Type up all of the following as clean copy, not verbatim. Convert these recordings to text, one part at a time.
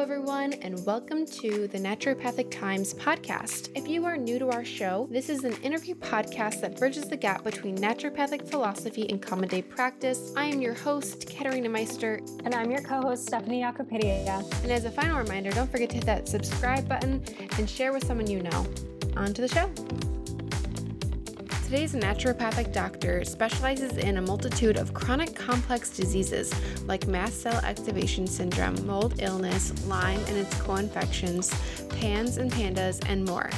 everyone, and welcome to the Naturopathic Times podcast. If you are new to our show, this is an interview podcast that bridges the gap between naturopathic philosophy and common day practice. I am your host, Katerina Meister. And I'm your co-host, Stephanie Akopatiega. And as a final reminder, don't forget to hit that subscribe button and share with someone you know. On to the show. Today's naturopathic doctor specializes in a multitude of chronic complex diseases like mast cell activation syndrome, mold illness, Lyme and its co-infections, PANS and PANDAS, and more.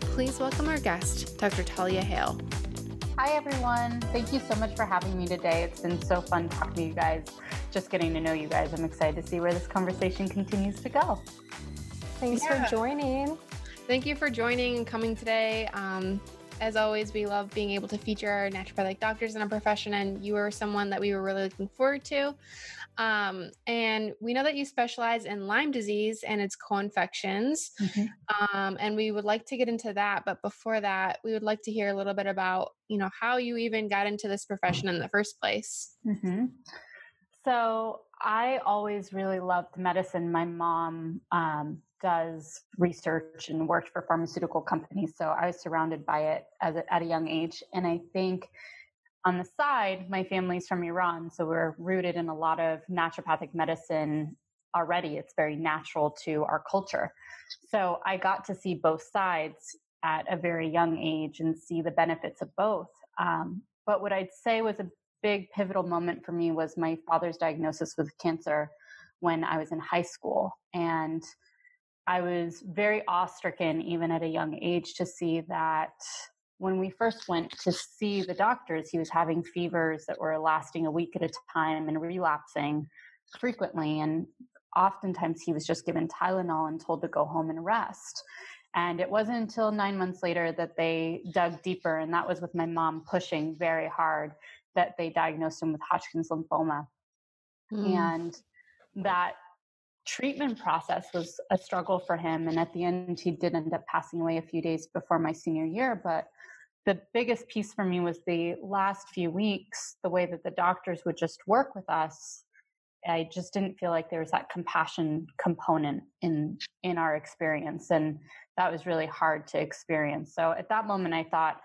Please welcome our guest, Dr. Thalia Hale. Hi, everyone. Thank you so much for having me today. It's been so fun talking to you guys, just getting to know you guys. I'm excited to see where this conversation continues to go. Thanks for joining. Thank you for joining and coming today. As always, we love being able to feature our naturopathic doctors in our profession, and you are someone that we were really looking forward to. And we know that you specialize in Lyme disease and its co-infections, and we would like to get into that. But before that, we would like to hear a little bit about, you know, how you even got into this profession in the first place. So I always really loved medicine. My mom does research and worked for pharmaceutical companies, so I was surrounded by it at a young age. And I think on the side, my family's from Iran, so we're rooted in a lot of naturopathic medicine already. It's very natural to our culture. So I got to see both sides at a very young age and see the benefits of both. But what I'd say was a big pivotal moment for me was my father's diagnosis with cancer when I was in high school. And I was very awe-stricken, even at a young age, to see that when we first went to see the doctors, he was having fevers that were lasting a week at a time and relapsing frequently. And oftentimes he was just given Tylenol and told to go home and rest. And it wasn't until 9 months later that they dug deeper, and that was with my mom pushing very hard, that they diagnosed him with Hodgkin's lymphoma. And that treatment process was a struggle for him. And at the end, he did end up passing away a few days before my senior year. But the biggest piece for me was the last few weeks, the way that the doctors would just work with us. I just didn't feel like there was that compassion component in our experience. And that was really hard to experience. So at that moment, I thought,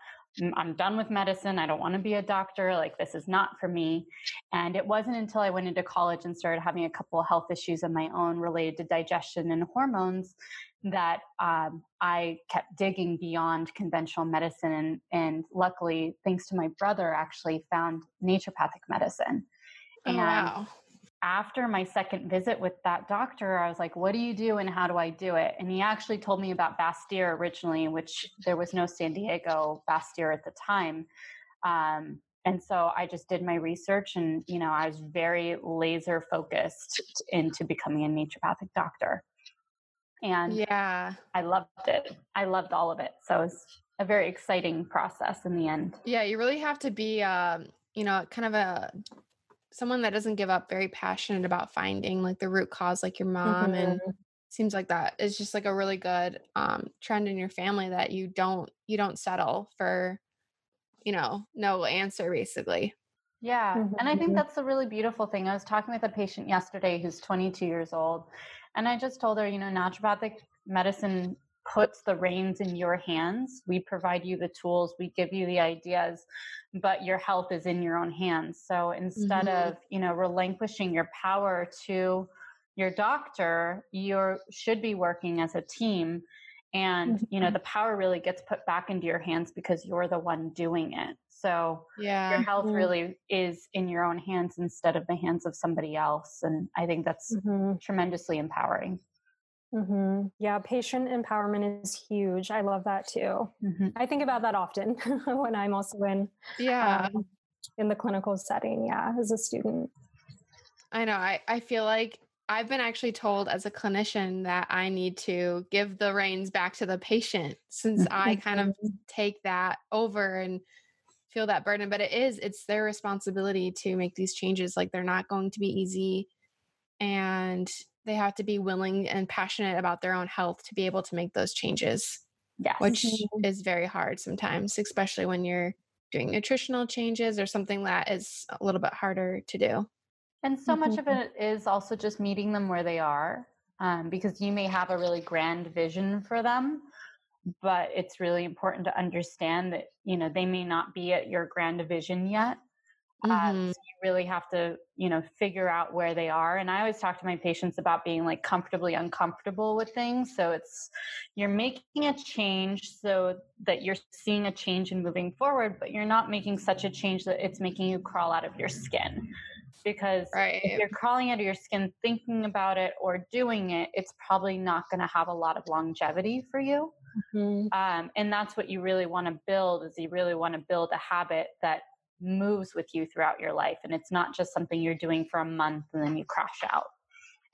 I'm done with medicine. I don't want to be a doctor. Like, this is not for me. And it wasn't until I went into college and started having a couple of health issues of my own related to digestion and hormones that I kept digging beyond conventional medicine. And luckily, thanks to my brother, actually found naturopathic medicine. And after my second visit with that doctor, I was like, what do you do and how do I do it? And he actually told me about Bastyr originally, which there was no San Diego Bastyr at the time. And so I just did my research, and, you know, I was very laser focused into becoming a naturopathic doctor. And I loved it. I loved all of it. So it was a very exciting process in the end. Yeah. You really have to be, you know, kind of someone that doesn't give up, very passionate about finding like the root cause, like your mom. And it seems like that is just like a really good trend in your family, that you don't settle for, you know, no answer basically. Yeah. And I think that's a really beautiful thing. I was talking with a patient yesterday who's 22 years old, and I just told her, you know, naturopathic medicine puts the reins in your hands. We provide you the tools, we give you the ideas, but your health is in your own hands. So instead of, you know, relinquishing your power to your doctor, you should be working as a team. And, you know, the power really gets put back into your hands because you're the one doing it. So your health really is in your own hands instead of the hands of somebody else. And I think that's tremendously empowering. Yeah. Patient empowerment is huge. I love that too. I think about that often when I'm also in the clinical setting. Yeah. As a student. I know. I feel like I've been actually told as a clinician that I need to give the reins back to the patient, since I kind of take that over and feel that burden. But it's their responsibility to make these changes. Like, they're not going to be easy, and they have to be willing and passionate about their own health to be able to make those changes, which is very hard sometimes, especially when you're doing nutritional changes or something that is a little bit harder to do. And so much of it is also just meeting them where they are because you may have a really grand vision for them, but it's really important to understand that, you know, they may not be at your grand vision yet. So you really have to, you know, figure out where they are. And I always talk to my patients about being like comfortably uncomfortable with things. So it's, you're making a change so that you're seeing a change and moving forward, but you're not making such a change that it's making you crawl out of your skin. Because if you're crawling out of your skin, thinking about it or doing it, it's probably not going to have a lot of longevity for you. And that's what you really want to build, is you really want to build a habit that moves with you throughout your life. And it's not just something you're doing for a month and then you crash out.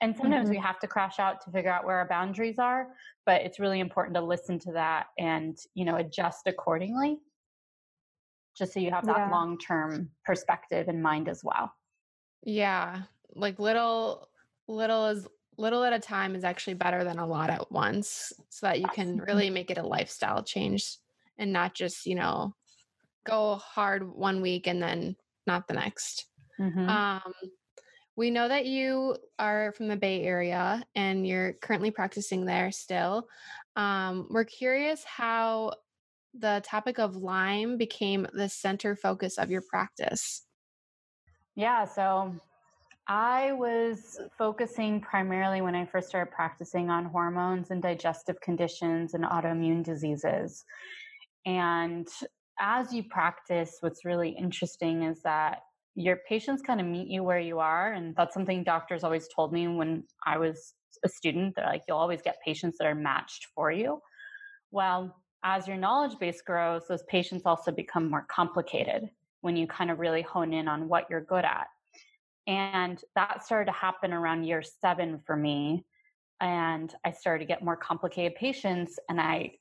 And sometimes we have to crash out to figure out where our boundaries are, but it's really important to listen to that and, you know, adjust accordingly, just so you have that long-term perspective in mind as well. Yeah. Like little at a time is actually better than a lot at once, so that you can really make it a lifestyle change and not just, you know, go hard one week and then not the next. We know that you are from the Bay Area and you're currently practicing there still. We're curious how the topic of Lyme became the center focus of your practice. Yeah. So I was focusing primarily when I first started practicing on hormones and digestive conditions and autoimmune diseases. And as you practice, what's really interesting is that your patients kind of meet you where you are. And that's something doctors always told me when I was a student. They're like, you'll always get patients that are matched for you. Well, as your knowledge base grows, those patients also become more complicated when you kind of really hone in on what you're good at. And that started to happen around year 7 for me. And I started to get more complicated patients, and I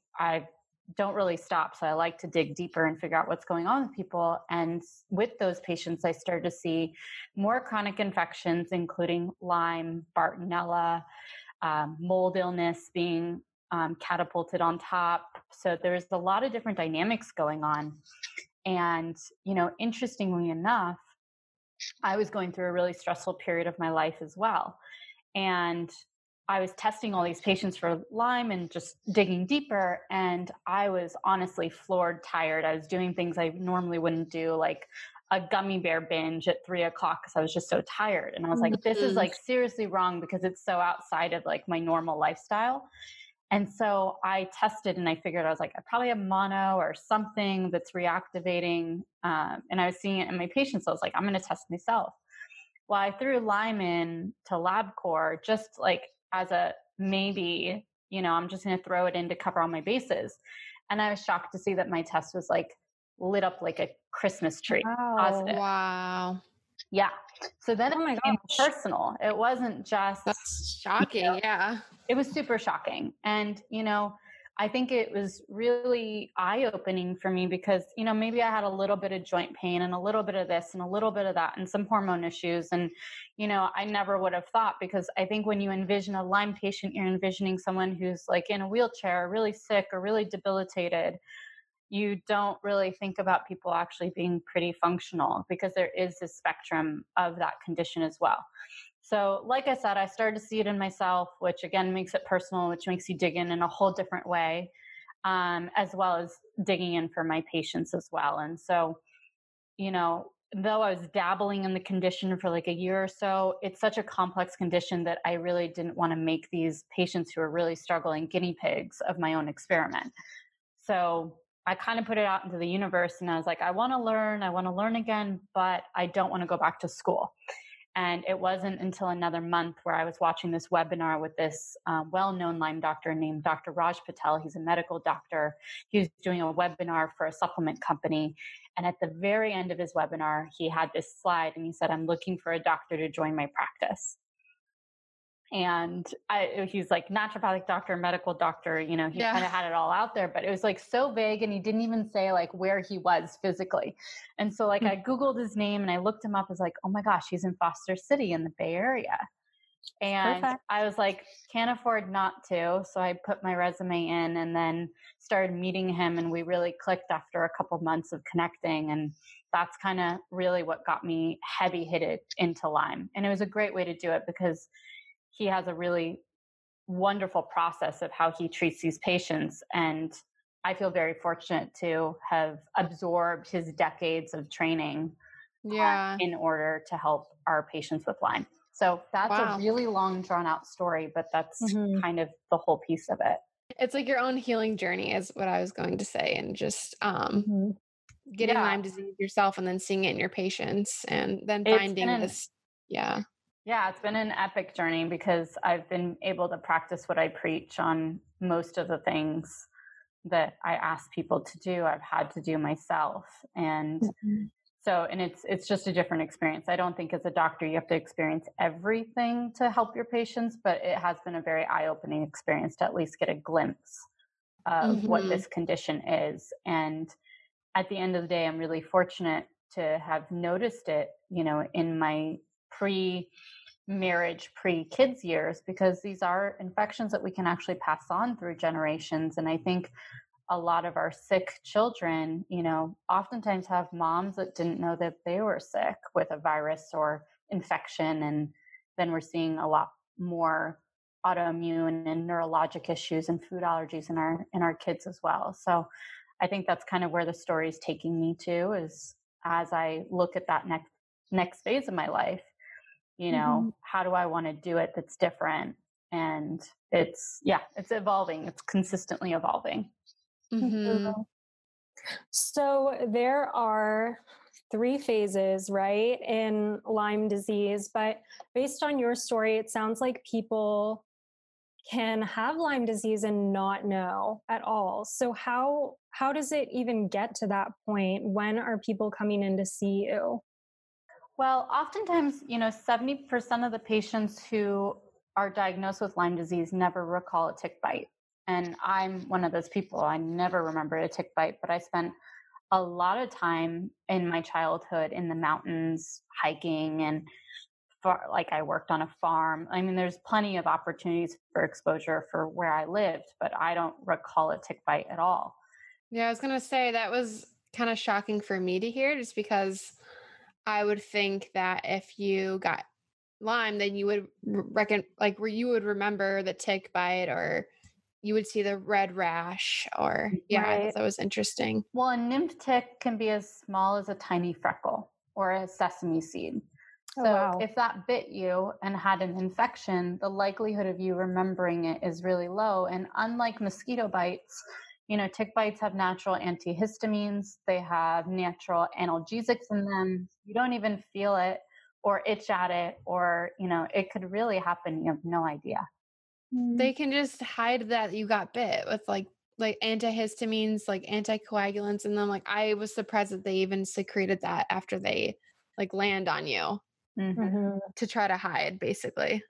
don't really stop. So I like to dig deeper and figure out what's going on with people. And with those patients, I started to see more chronic infections, including Lyme, Bartonella, mold illness being catapulted on top. So there's a lot of different dynamics going on. And, you know, interestingly enough, I was going through a really stressful period of my life as well. And I was testing all these patients for Lyme and just digging deeper. And I was honestly floored, tired. I was doing things I normally wouldn't do, like a gummy bear binge at 3:00 because I was just so tired. And I was like, this is like seriously wrong, because it's so outside of like my normal lifestyle. And so I tested and I figured, I was like, I probably have mono or something that's reactivating. And I was seeing it in my patients. So I was like, I'm going to test myself. Well, I threw Lyme in to LabCorp just like as a maybe, you know, I'm just going to throw it in to cover all my bases. And I was shocked to see that my test was like lit up like a Christmas tree. Oh, positive. Wow. Yeah. So then it became personal. It wasn't just... That's shocking, you know, yeah. It was super shocking. And, you know, I think it was really eye-opening for me because, you know, maybe I had a little bit of joint pain and a little bit of this and a little bit of that and some hormone issues. And, you know, I never would have thought, because I think when you envision a Lyme patient, you're envisioning someone who's like in a wheelchair, or really sick or really debilitated. You don't really think about people actually being pretty functional, because there is this spectrum of that condition as well. So like I said, I started to see it in myself, which again makes it personal, which makes you dig in a whole different way, as well as digging in for my patients as well. And so, you know, though I was dabbling in the condition for like a year or so, it's such a complex condition that I really didn't want to make these patients who are really struggling guinea pigs of my own experiment. So I kind of put it out into the universe, and I was like, I want to learn again, but I don't want to go back to school. And it wasn't until another month where I was watching this webinar with this well-known Lyme doctor named Dr. Raj Patel. He's a medical doctor. He was doing a webinar for a supplement company. And at the very end of his webinar, he had this slide and he said, I'm looking for a doctor to join my practice. And he's like naturopathic doctor, medical doctor, you know, he kind of had it all out there, but it was like so vague, and he didn't even say like where he was physically. And so like I Googled his name and I looked him up as like, oh my gosh, he's in Foster City in the Bay Area. And I was like, can't afford not to. So I put my resume in and then started meeting him, and we really clicked after a couple months of connecting. And that's kind of really what got me heavy-hitted into Lyme. And it was a great way to do it, because he has a really wonderful process of how he treats these patients. And I feel very fortunate to have absorbed his decades of training in order to help our patients with Lyme. So that's a really long, drawn out story, but that's kind of the whole piece of it. It's like your own healing journey is what I was going to say. And just getting Lyme disease yourself and then seeing it in your patients and then finding this. Yeah, it's been an epic journey because I've been able to practice what I preach on most of the things that I ask people to do. I've had to do myself. And so, and it's just a different experience. I don't think as a doctor, you have to experience everything to help your patients, but it has been a very eye-opening experience to at least get a glimpse of what this condition is. And at the end of the day, I'm really fortunate to have noticed it, you know, in my pre-marriage, pre-kids years, because these are infections that we can actually pass on through generations. And I think a lot of our sick children, you know, oftentimes have moms that didn't know that they were sick with a virus or infection. And then we're seeing a lot more autoimmune and neurologic issues and food allergies in our kids as well. So I think that's kind of where the story is taking me to is as I look at that next phase of my life, you know, how do I want to do it that's different? And it's evolving. It's consistently evolving. Mm-hmm. So there are three phases, right, in Lyme disease, but based on your story, it sounds like people can have Lyme disease and not know at all. So how does it even get to that point? When are people coming in to see you? Well, oftentimes, you know, 70% of the patients who are diagnosed with Lyme disease never recall a tick bite. And I'm one of those people. I never remembered a tick bite, but I spent a lot of time in my childhood in the mountains hiking and like I worked on a farm. I mean, there's plenty of opportunities for exposure for where I lived, but I don't recall a tick bite at all. Yeah, I was going to say that was kind of shocking for me to hear just because I would think that if you got Lyme, then you would remember the tick bite or you would see the red rash or, that was interesting. Well, a nymptic can be as small as a tiny freckle or a sesame seed. So if that bit you and had an infection, the likelihood of you remembering it is really low. And unlike mosquito bites, you know, tick bites have natural antihistamines. They have natural analgesics in them. You don't even feel it or itch at it or, you know, it could really happen. You have no idea. They can just hide that you got bit with like antihistamines, like anticoagulants in them. Like I was surprised that they even secreted that after they like land on you to try to hide basically.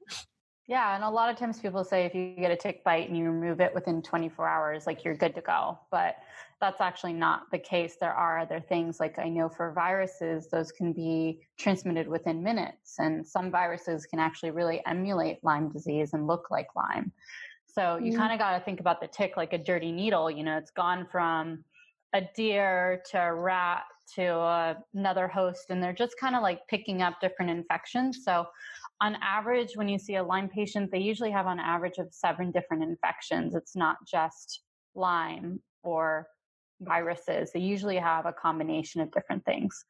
Yeah. And a lot of times people say if you get a tick bite and you remove it within 24 hours, like you're good to go, but that's actually not the case. There are other things like I know for viruses, those can be transmitted within minutes and some viruses can actually really emulate Lyme disease and look like Lyme. So you kind of got to think about the tick like a dirty needle, you know, it's gone from a deer to a rat to another host. And they're just kind of like picking up different infections. So on average, when you see a Lyme patient, they usually have on average of 7 different infections. It's not just Lyme or viruses. They usually have a combination of different things.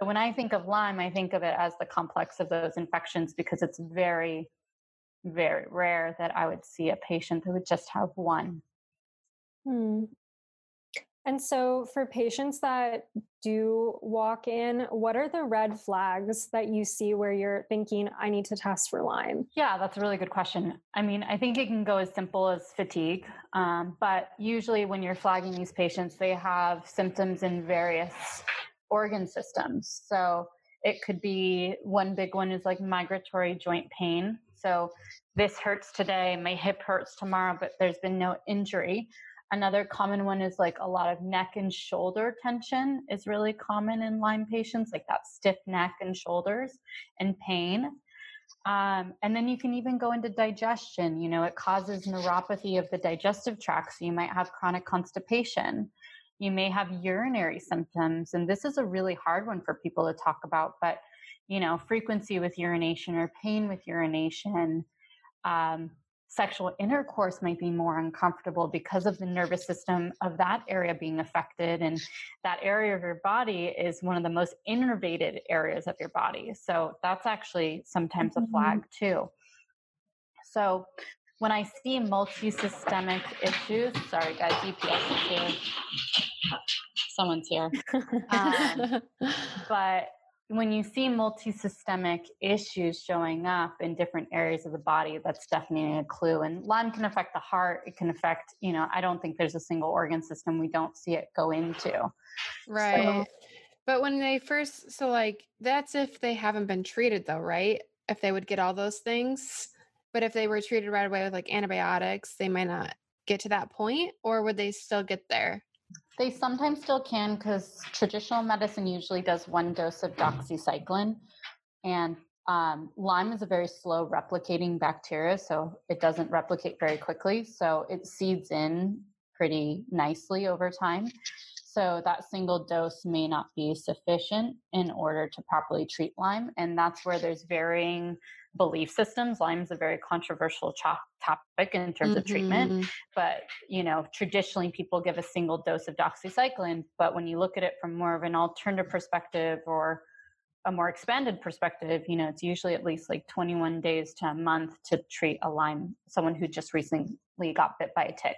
So when I think of Lyme, I think of it as the complex of those infections because it's very, very rare that I would see a patient who would just have one. And so for patients that do walk in, what are the red flags that you see where you're thinking, I need to test for Lyme? Yeah, that's a really good question. I mean, I think it can go as simple as fatigue. But usually when you're flagging these patients, they have symptoms in various organ systems. So it could be one big one is like migratory joint pain. So this hurts today, my hip hurts tomorrow, but there's been no injury. Another common one is like a lot of neck and shoulder tension is really common in Lyme patients, like that stiff neck and shoulders and pain. And then you can even go into digestion, you know, it causes neuropathy of the digestive tract. So you might have chronic constipation. You may have urinary symptoms. And this is a really hard one for people to talk about, but you know, frequency with urination or pain with urination, sexual intercourse might be more uncomfortable because of the nervous system of that area being affected. And that area of your body is one of the most innervated areas of your body. So that's actually sometimes a flag too. So when I see multi-systemic issues, sorry guys, UPS is here. Someone's here. But when you see multi-systemic issues showing up in different areas of the body, that's definitely a clue. And Lyme can affect the heart. It can affect, you know, I don't think there's a single organ system we don't see it go into. Right. So, but when they first, so like, that's if they haven't been treated though, right? If they would get all those things, but if they were treated right away with like antibiotics, they might not get to that point, or would they still get there? They sometimes still can, because traditional medicine usually does one dose of doxycycline, and Lyme is a very slow replicating bacteria, so it doesn't replicate very quickly. So it seeds in pretty nicely over time. So that single dose may not be sufficient in order to properly treat Lyme. And that's where there's varying belief systems. Lyme is a very controversial topic in terms of treatment, but, you know, traditionally people give a single dose of doxycycline, but when you look at it from more of an alternative perspective or a more expanded perspective, you know, it's usually at least like 21 days to a month to treat a Lyme, someone who just recently got bit by a tick.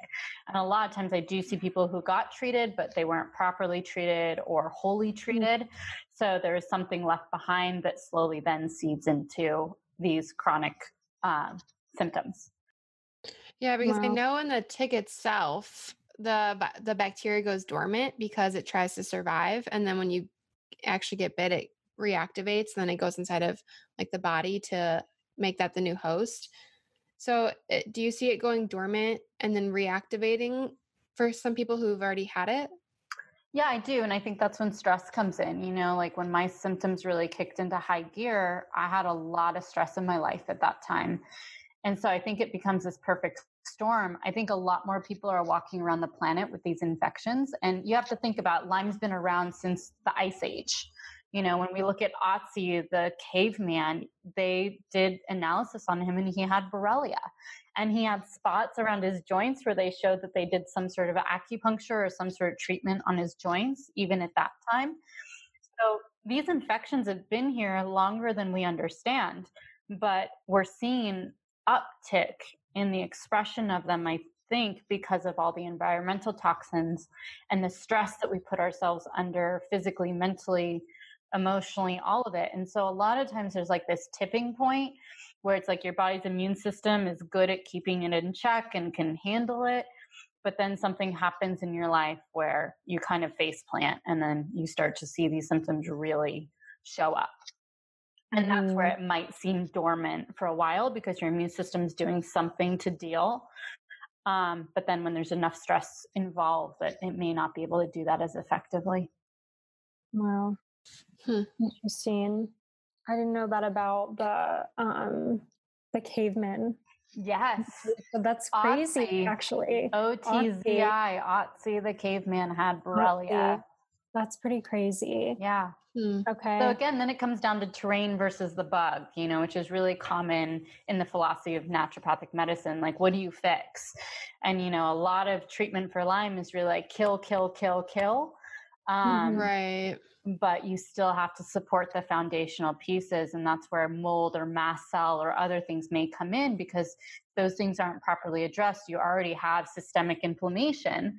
And a lot of times I do see people who got treated, but they weren't properly treated or wholly treated. So there is something left behind that slowly then seeds into these chronic symptoms. Yeah, because I know in the tick itself, the bacteria goes dormant because it tries to survive. And then when you actually get bit, it reactivates, and then it goes inside of like the body to make that the new host. So do you see it going dormant and then reactivating for some people who've already had it? Yeah, I do. And I think that's when stress comes in, you know, like when my symptoms really kicked into high gear, I had a lot of stress in my life at that time. And so I think it becomes this perfect storm. I think a lot more people are walking around the planet with these infections, and you have to think about Lyme's been around since the Ice Age. You know, when we look at Ötzi, the caveman, they did analysis on him and he had Borrelia, and he had spots around his joints where they showed that they did some sort of acupuncture or some sort of treatment on his joints, even at that time. So these infections have been here longer than we understand, but we're seeing uptick in the expression of them, I think, because of all the environmental toxins and the stress that we put ourselves under physically, mentally, emotionally, all of it. And so a lot of times there's like this tipping point where it's like your body's immune system is good at keeping it in check and can handle it. But then something happens in your life where you kind of face plant, and then you start to see these symptoms really show up. And that's where it might seem dormant for a while because your immune system's doing something to deal. But then when there's enough stress involved, that it may not be able to do that as effectively. Wow. Interesting. I didn't know that about the cavemen. Yes. That's crazy, Ötzi. Actually. O-T-Z-I, Ötzi the caveman had Borrelia. That's pretty crazy. Yeah. Okay. So again, then it comes down to terrain versus the bug, you know, which is really common in the philosophy of naturopathic medicine. Like, what do you fix? And, you know, a lot of treatment for Lyme is really like kill, kill, kill, kill. Right. But you still have to support the foundational pieces, and that's where mold or mast cell or other things may come in, because those things aren't properly addressed. You already have systemic inflammation,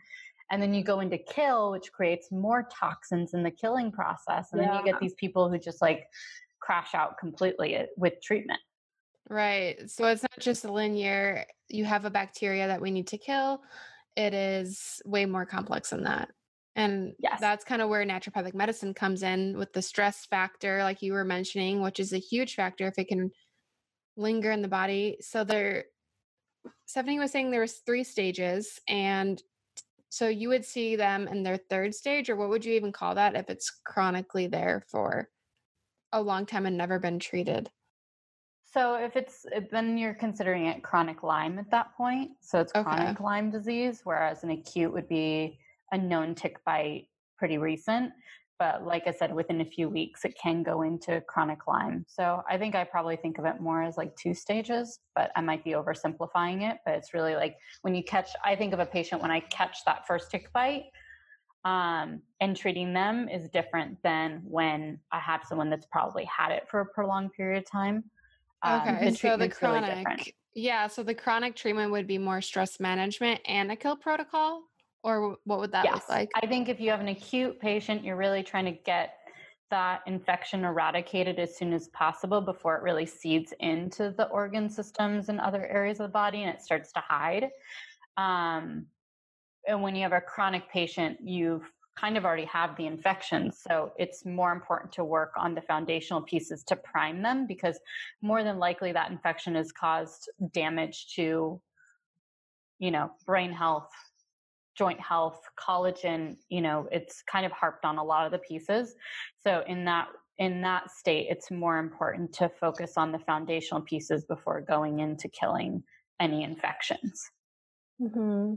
and then you go into kill, which creates more toxins in the killing process. And then you get these people who just like crash out completely with treatment. Right. So it's not just a linear, you have a bacteria that we need to kill. It is way more complex than that. And that's kind of where naturopathic medicine comes in with the stress factor, like you were mentioning, which is a huge factor if it can linger in the body. So Stephanie was saying there was 3 stages. And so you would see them in their 3rd stage, or what would you even call that if it's chronically there for a long time and never been treated? So if it's, then you're considering it chronic Lyme at that point. So it's chronic Lyme disease, whereas an acute would be a known tick bite, pretty recent. But like I said, within a few weeks, it can go into chronic Lyme. So I think I probably think of it more as like 2 stages, but I might be oversimplifying it. But it's really like when you catch, I think of a patient when I catch that first tick bite, and treating them is different than when I have someone that's probably had it for a prolonged period of time. So the chronic treatment would be more stress management and a kill protocol. Or what would that look like? I think if you have an acute patient, you're really trying to get that infection eradicated as soon as possible before it really seeds into the organ systems and other areas of the body and it starts to hide. And when you have a chronic patient, you kind of already have the infection. So it's more important to work on the foundational pieces to prime them, because more than likely that infection has caused damage to, you know, brain health, joint health, collagen. You know, it's kind of harped on a lot of the pieces. So in that state, it's more important to focus on the foundational pieces before going into killing any infections. Mm-hmm.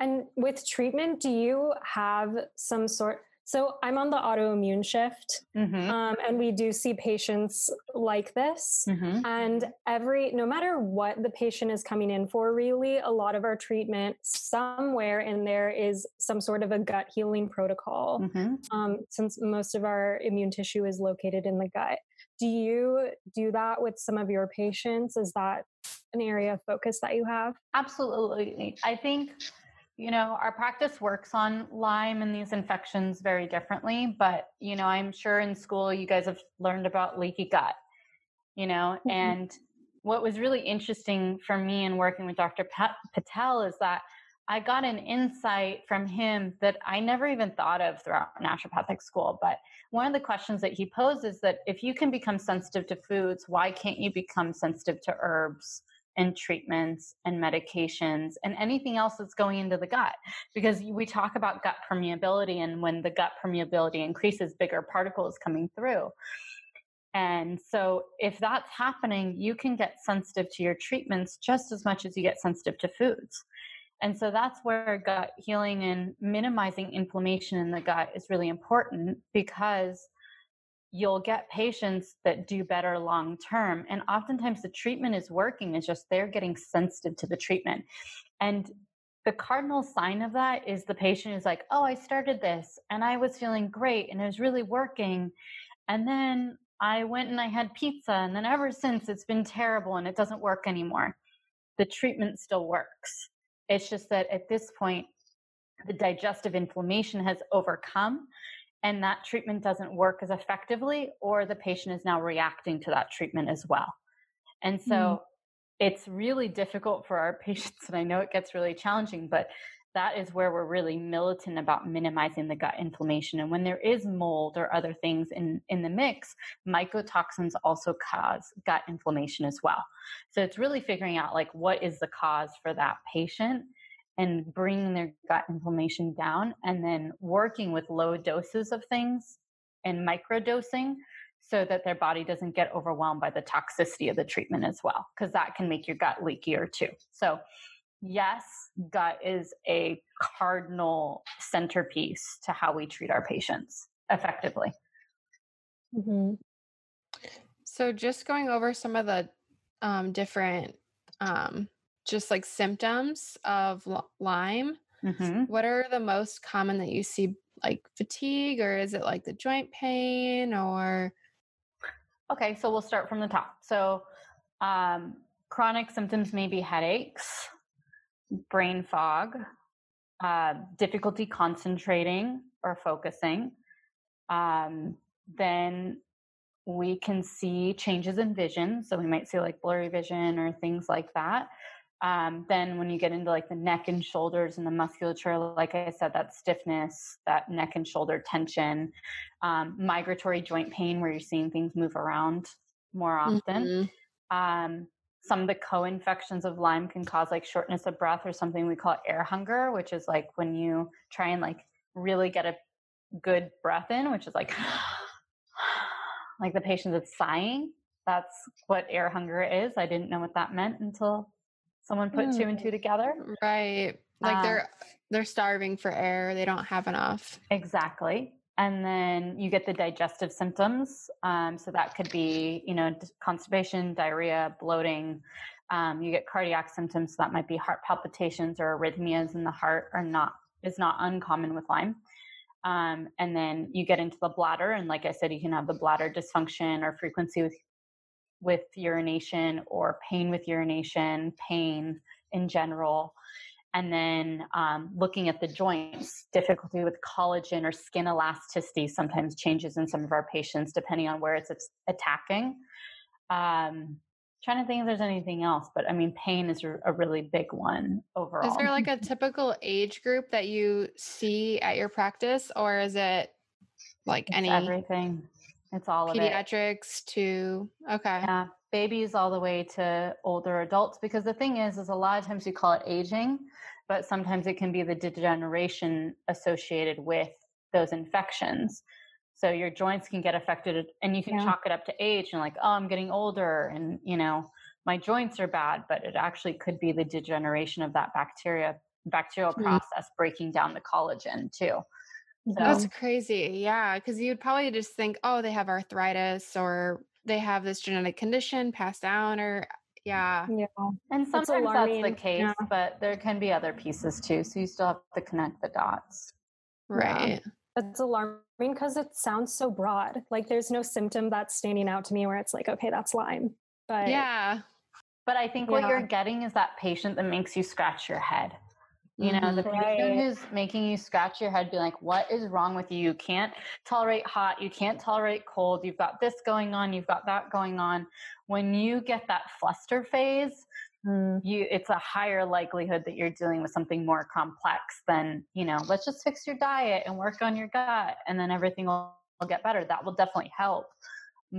And with treatment, do you have some sort? So I'm on the autoimmune shift, and we do see patients like this. Mm-hmm. And no matter what the patient is coming in for, really, a lot of our treatment, somewhere in there is some sort of a gut healing protocol, since most of our immune tissue is located in the gut. Do you do that with some of your patients? Is that an area of focus that you have? Absolutely. I think, you know, our practice works on Lyme and these infections very differently, but, you know, I'm sure in school you guys have learned about leaky gut, you know, and what was really interesting for me in working with Dr. Patel is that I got an insight from him that I never even thought of throughout naturopathic school. But one of the questions that he posed is that if you can become sensitive to foods, why can't you become sensitive to herbs and treatments and medications and anything else that's going into the gut? Because we talk about gut permeability, and when the gut permeability increases, bigger particles coming through. And so if that's happening, you can get sensitive to your treatments just as much as you get sensitive to foods. And so that's where gut healing and minimizing inflammation in the gut is really important, because you'll get patients that do better long-term. And oftentimes the treatment is working. It's just they're getting sensitive to the treatment. And the cardinal sign of that is the patient is like, oh, I started this and I was feeling great and it was really working. And then I went and I had pizza, and then ever since it's been terrible and it doesn't work anymore. The treatment still works. It's just that at this point, the digestive inflammation has overcome, and that treatment doesn't work as effectively, or the patient is now reacting to that treatment as well. And so it's really difficult for our patients, and I know it gets really challenging, but that is where we're really militant about minimizing the gut inflammation. And when there is mold or other things in the mix, mycotoxins also cause gut inflammation as well. So it's really figuring out like what is the cause for that patient, and bringing their gut inflammation down, and then working with low doses of things and microdosing so that their body doesn't get overwhelmed by the toxicity of the treatment as well, because that can make your gut leakier too. So yes, gut is a cardinal centerpiece to how we treat our patients effectively. Mm-hmm. So just going over some of the different just like symptoms of Lyme. Mm-hmm. What are the most common that you see, like fatigue, or is it like the joint pain, or? Okay. So we'll start from the top. So, chronic symptoms may be headaches, brain fog, difficulty concentrating or focusing. Then we can see changes in vision. So we might see like blurry vision or things like that. Then when you get into like the neck and shoulders and the musculature, like I said, that stiffness, that neck and shoulder tension, migratory joint pain where you're seeing things move around more often. Mm-hmm. Some of the co-infections of Lyme can cause like shortness of breath, or something we call air hunger, which is like when you try and like really get a good breath in, which is like, like the patient that's sighing. That's what air hunger is. I didn't know what that meant until someone put 2 and 2 together. Right. Like they're starving for air. They don't have enough. Exactly. And then you get the digestive symptoms. So that could be, you know, constipation, diarrhea, bloating. You get cardiac symptoms. So that might be heart palpitations or arrhythmias in the heart, or is not uncommon with Lyme. And then you get into the bladder. And like I said, you can have the bladder dysfunction or frequency with urination, or pain with urination, pain in general. And then looking at the joints, difficulty with collagen or skin elasticity sometimes changes in some of our patients, depending on where it's attacking. Trying to think if there's anything else, but I mean, pain is a really big one overall. Is there like a typical age group that you see at your practice, or is it like any? Everything. It's all of it. Pediatrics to, okay. Yeah. Babies all the way to older adults, because the thing is a lot of times we call it aging, but sometimes it can be the degeneration associated with those infections. So your joints can get affected, and you can chalk it up to age and like, oh, I'm getting older and, you know, my joints are bad, but it actually could be the degeneration of that bacterial process breaking down the collagen too. So, that's crazy. Yeah. Cause you'd probably just think, oh, they have arthritis, or they have this genetic condition passed down, or yeah. And sometimes that's the case, but there can be other pieces too. So you still have to connect the dots. Right. Yeah. That's alarming because it sounds so broad. Like there's no symptom that's standing out to me where it's like, okay, that's Lyme. But yeah. But I think what you're getting is that patient that makes you scratch your head. You know, the patient who's making you scratch your head, be like, what is wrong with you? You can't tolerate hot. You can't tolerate cold. You've got this going on. You've got that going on. When you get that fluster phase, it's a higher likelihood that you're dealing with something more complex than, you know, let's just fix your diet and work on your gut and then everything will get better. That will definitely help.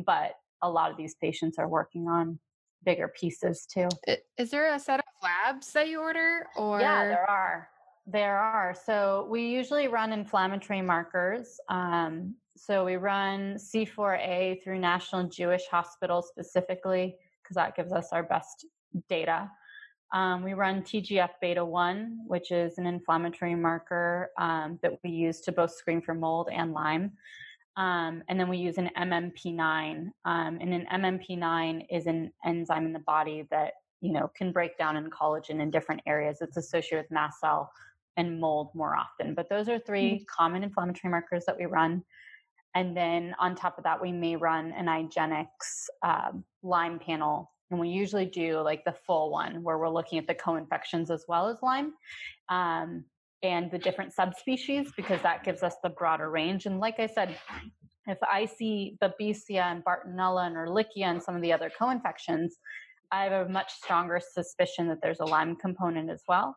But a lot of these patients are working on bigger pieces too. Is there a set of labs that you order, or? Yeah, there are. So we usually run inflammatory markers. So we run C4A through National Jewish Hospital specifically, because that gives us our best data. We run TGF-beta-1, which is an inflammatory marker that we use to both screen for mold and Lyme. And then we use an MMP9, and an MMP9 is an enzyme in the body that, you know, can break down in collagen in different areas. It's associated with mast cell and mold more often, but those are three common inflammatory markers that we run. And then on top of that, we may run an Igenex Lyme panel. And we usually do like the full one where we're looking at the co-infections as well as Lyme. And the different subspecies, because that gives us the broader range. And like I said, if I see Babesia and Bartonella and Ehrlichia and some of the other co-infections, I have a much stronger suspicion that there's a Lyme component as well.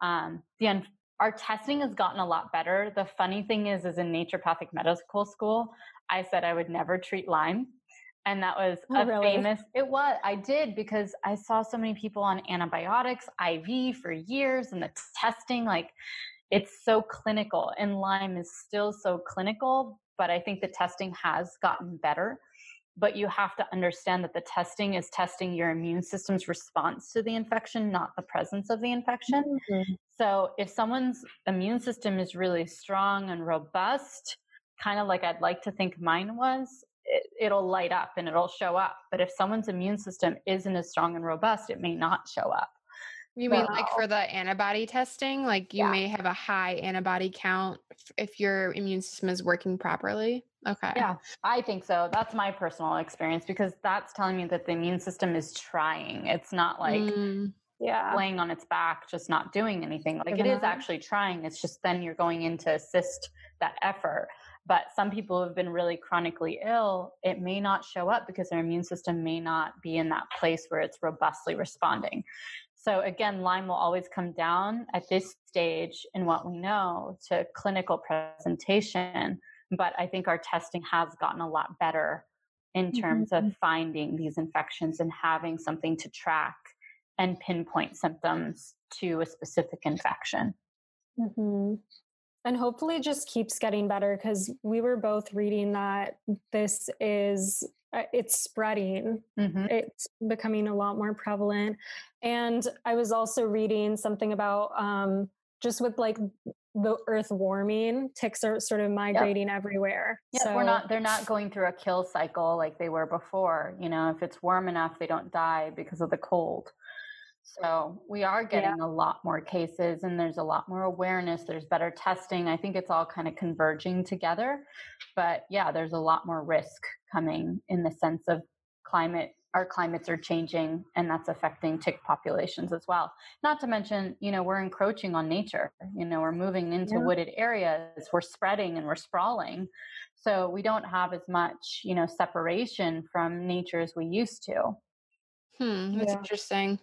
Our testing has gotten a lot better. The funny thing is in naturopathic medical school, I said I would never treat Lyme. And that was I did, because I saw so many people on antibiotics, IV for years, and the testing, like it's so clinical, and Lyme is still so clinical, but I think the testing has gotten better. But you have to understand that the testing is testing your immune system's response to the infection, not the presence of the infection. Mm-hmm. So if someone's immune system is really strong and robust, kind of like I'd like to think mine was, it'll light up and it'll show up. But if someone's immune system isn't as strong and robust, it may not show up. You mean like for the antibody testing, like you may have a high antibody count if your immune system is working properly? Okay. Yeah, I think so. That's my personal experience, because that's telling me that the immune system is trying. It's not like laying on its back, just not doing anything. Like it is actually trying. It's just then you're going in to assist that effort. But some people have been really chronically ill, it may not show up because their immune system may not be in that place where it's robustly responding. So again, Lyme will always come down at this stage in what we know to clinical presentation. But I think our testing has gotten a lot better in terms of finding these infections and having something to track and pinpoint symptoms to a specific infection. Mm-hmm. And hopefully it just keeps getting better, because we were both reading that it's spreading. Mm-hmm. It's becoming a lot more prevalent. And I was also reading something about just with like the earth warming, ticks are sort of migrating everywhere. Yeah, so they're not going through a kill cycle like they were before. You know, if it's warm enough, they don't die because of the cold. So we are getting a lot more cases, and there's a lot more awareness. There's better testing. I think it's all kind of converging together, but yeah, there's a lot more risk coming in the sense of climate. Our climates are changing, and that's affecting tick populations as well. Not to mention, you know, we're encroaching on nature. You know, we're moving into wooded areas, we're spreading and we're sprawling. So we don't have as much, you know, separation from nature as we used to. That's interesting.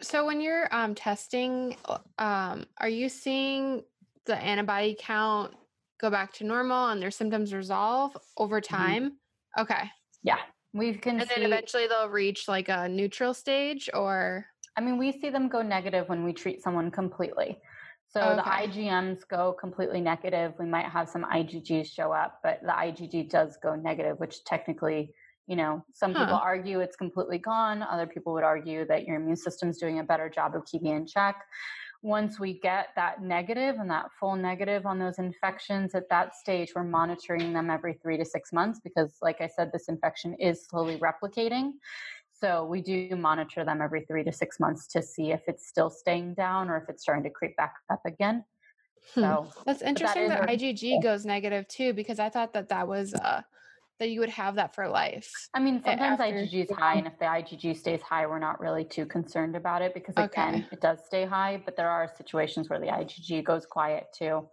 So when you're testing, are you seeing the antibody count go back to normal and their symptoms resolve over time? Okay. Yeah. And then eventually they'll reach like a neutral stage, or? I mean, we see them go negative when we treat someone completely. So the IgMs go completely negative. We might have some IgGs show up, but the IgG does go negative, which technically, you know, some people argue it's completely gone. Other people would argue that your immune system's doing a better job of keeping in check. Once we get that negative and that full negative on those infections, at that stage, we're monitoring them every 3 to 6 months because, like I said, this infection is slowly replicating. So we do monitor them every 3 to 6 months to see if it's still staying down or if it's starting to creep back up again. So that's interesting that IgG goes negative too, because I thought that was that you would have that for life. I mean, sometimes IgG is high, and if the IgG stays high, we're not really too concerned about it because again, it does stay high, but there are situations where the IgG goes quiet too.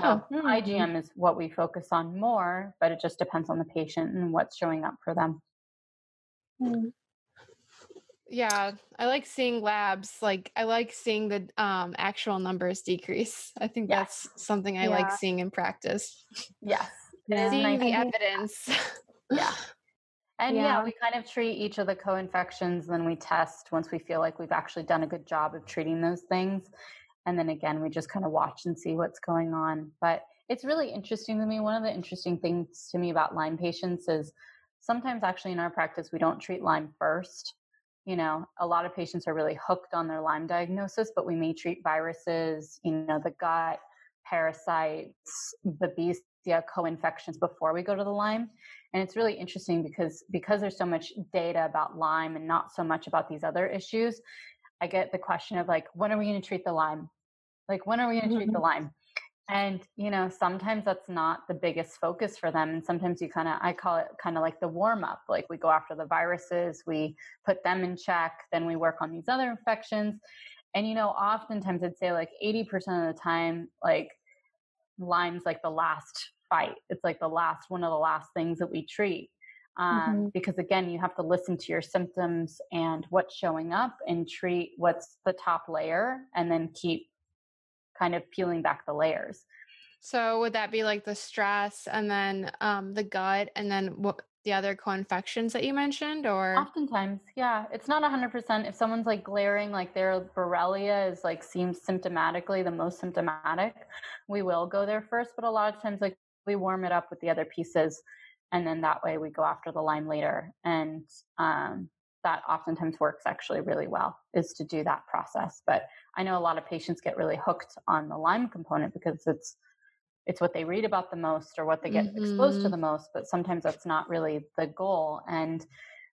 So IgM is what we focus on more, but it just depends on the patient and what's showing up for them. Yeah. I like seeing labs. Like I like seeing the actual numbers decrease. I think that's something I like seeing in practice. Yes. Seeing the evidence. Yeah. And we kind of treat each of the co-infections, then we test once we feel like we've actually done a good job of treating those things. And then again, we just kind of watch and see what's going on. But it's really interesting to me. One of the interesting things to me about Lyme patients is sometimes actually in our practice, we don't treat Lyme first. You know, a lot of patients are really hooked on their Lyme diagnosis, but we may treat viruses, you know, the gut, parasites, Babesia, co-infections before we go to the Lyme. And it's really interesting because there's so much data about Lyme and not so much about these other issues. I get the question of like, when are we going to treat the Lyme? Like, when are we going to treat the Lyme? And, you know, sometimes that's not the biggest focus for them. And sometimes I call it kind of like the warm up. Like we go after the viruses, we put them in check, then we work on these other infections. And, you know, oftentimes I'd say like 80% of the time, like Lyme's like the last fight. It's like one of the last things that we treat. Because again, you have to listen to your symptoms and what's showing up and treat what's the top layer and then keep kind of peeling back the layers. So would that be like the stress and then the gut and then what? The other co-infections that you mentioned, or oftentimes, yeah, it's not 100%. If someone's like glaring, like their Borrelia is like seems symptomatically the most symptomatic, we will go there first. But a lot of times, like we warm it up with the other pieces, and then that way we go after the Lyme later. And that oftentimes works actually really well, is to do that process. But I know a lot of patients get really hooked on the Lyme component because it's what they read about the most or what they get exposed to the most, but sometimes that's not really the goal. And